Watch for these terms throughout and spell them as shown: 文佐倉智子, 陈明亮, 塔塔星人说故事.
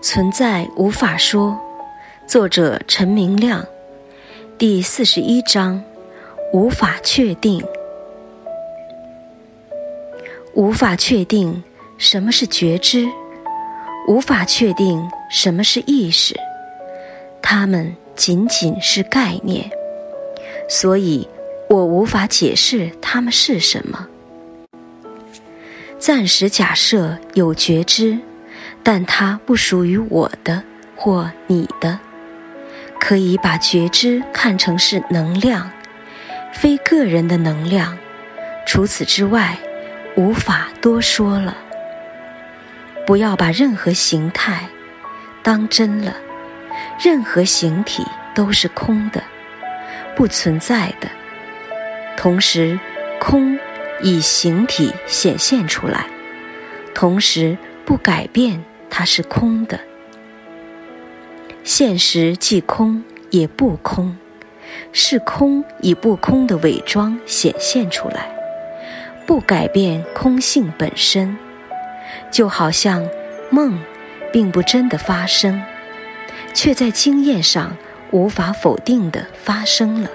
存在无法说，作者陈明亮，第41章，无法确定。无法确定什么是觉知，无法确定什么是意识，它们仅仅是概念，所以我无法解释它们是什么。暂时假设有觉知，但它不属于我的或你的，可以把觉知看成是能量，非个人的能量。除此之外，无法多说了。不要把任何形态当真了，任何形体都是空的，不存在的。同时，空以形体显现出来，同时不改变它是空的。现实既空也不空，是空以不空的伪装显现出来，不改变空性本身。就好像梦并不真的发生，却在经验上无法否定的发生了。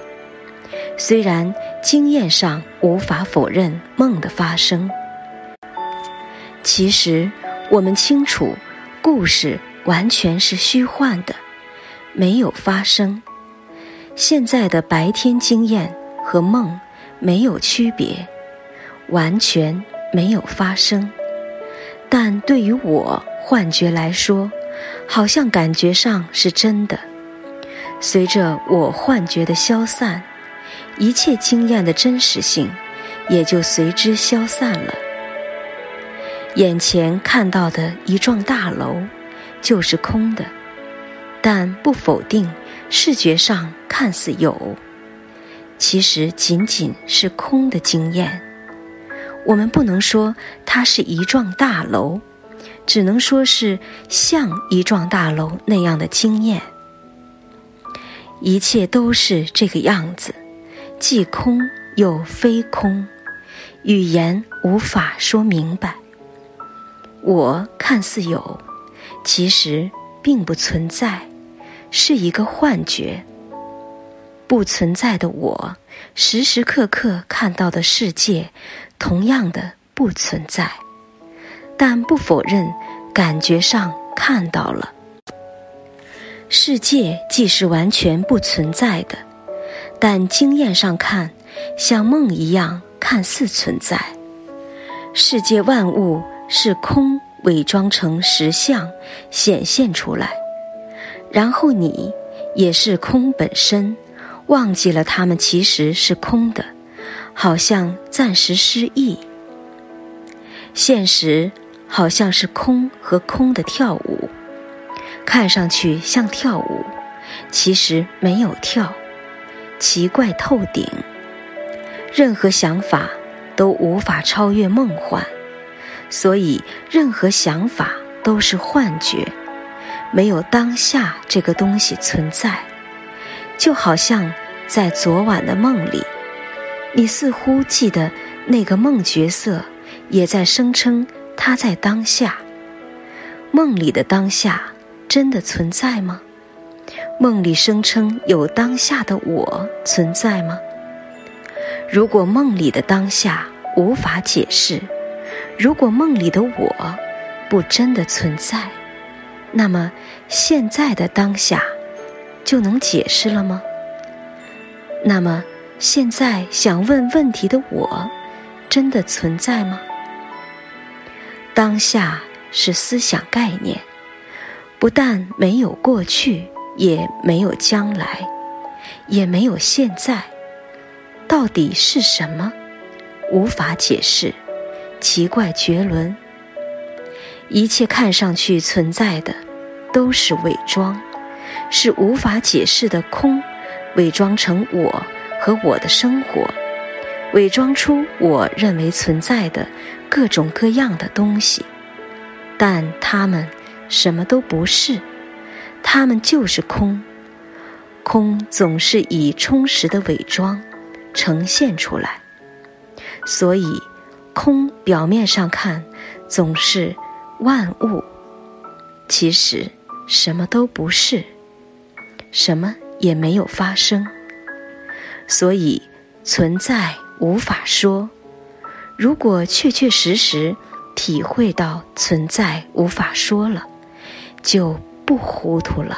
虽然经验上无法否认梦的发生，其实我们清楚，故事完全是虚幻的，没有发生。现在的白天经验和梦没有区别，完全没有发生。但对于我幻觉来说，好像感觉上是真的。随着我幻觉的消散，一切经验的真实性也就随之消散了。眼前看到的一幢大楼就是空的，但不否定视觉上看似有，其实仅仅是空的经验。我们不能说它是一幢大楼，只能说是像一幢大楼那样的经验。一切都是这个样子，既空又非空，语言无法说明白。我看似有，其实并不存在，是一个幻觉。不存在的我，时时刻刻看到的世界同样的不存在，但不否认感觉上看到了。世界既是完全不存在的，但经验上看像梦一样看似存在。世界万物是空伪装成实相显现出来，然后你也是空本身，忘记了它们其实是空的，好像暂时失忆。现实好像是空和空的跳舞，看上去像跳舞，其实没有跳，奇怪透顶。任何想法都无法超越梦幻，所以任何想法都是幻觉，没有当下这个东西存在。就好像在昨晚的梦里，你似乎记得那个梦角色也在声称他在当下。梦里的当下真的存在吗？梦里声称有当下的我存在吗？如果梦里的当下无法解释，如果梦里的我不真的存在，那么现在的当下就能解释了吗？那么现在想问问题的我真的存在吗？当下是思想概念，不但没有过去，也没有将来，也没有现在。到底是什么？无法解释，奇怪绝伦。一切看上去存在的都是伪装，是无法解释的空伪装成我和我的生活，伪装出我认为存在的各种各样的东西，但它们什么都不是，它们就是空。空总是以充实的伪装呈现出来，所以空表面上看总是万物，其实什么都不是，什么也没有发生。所以存在无法说，如果确确实实体会到存在无法说了，就不糊涂了。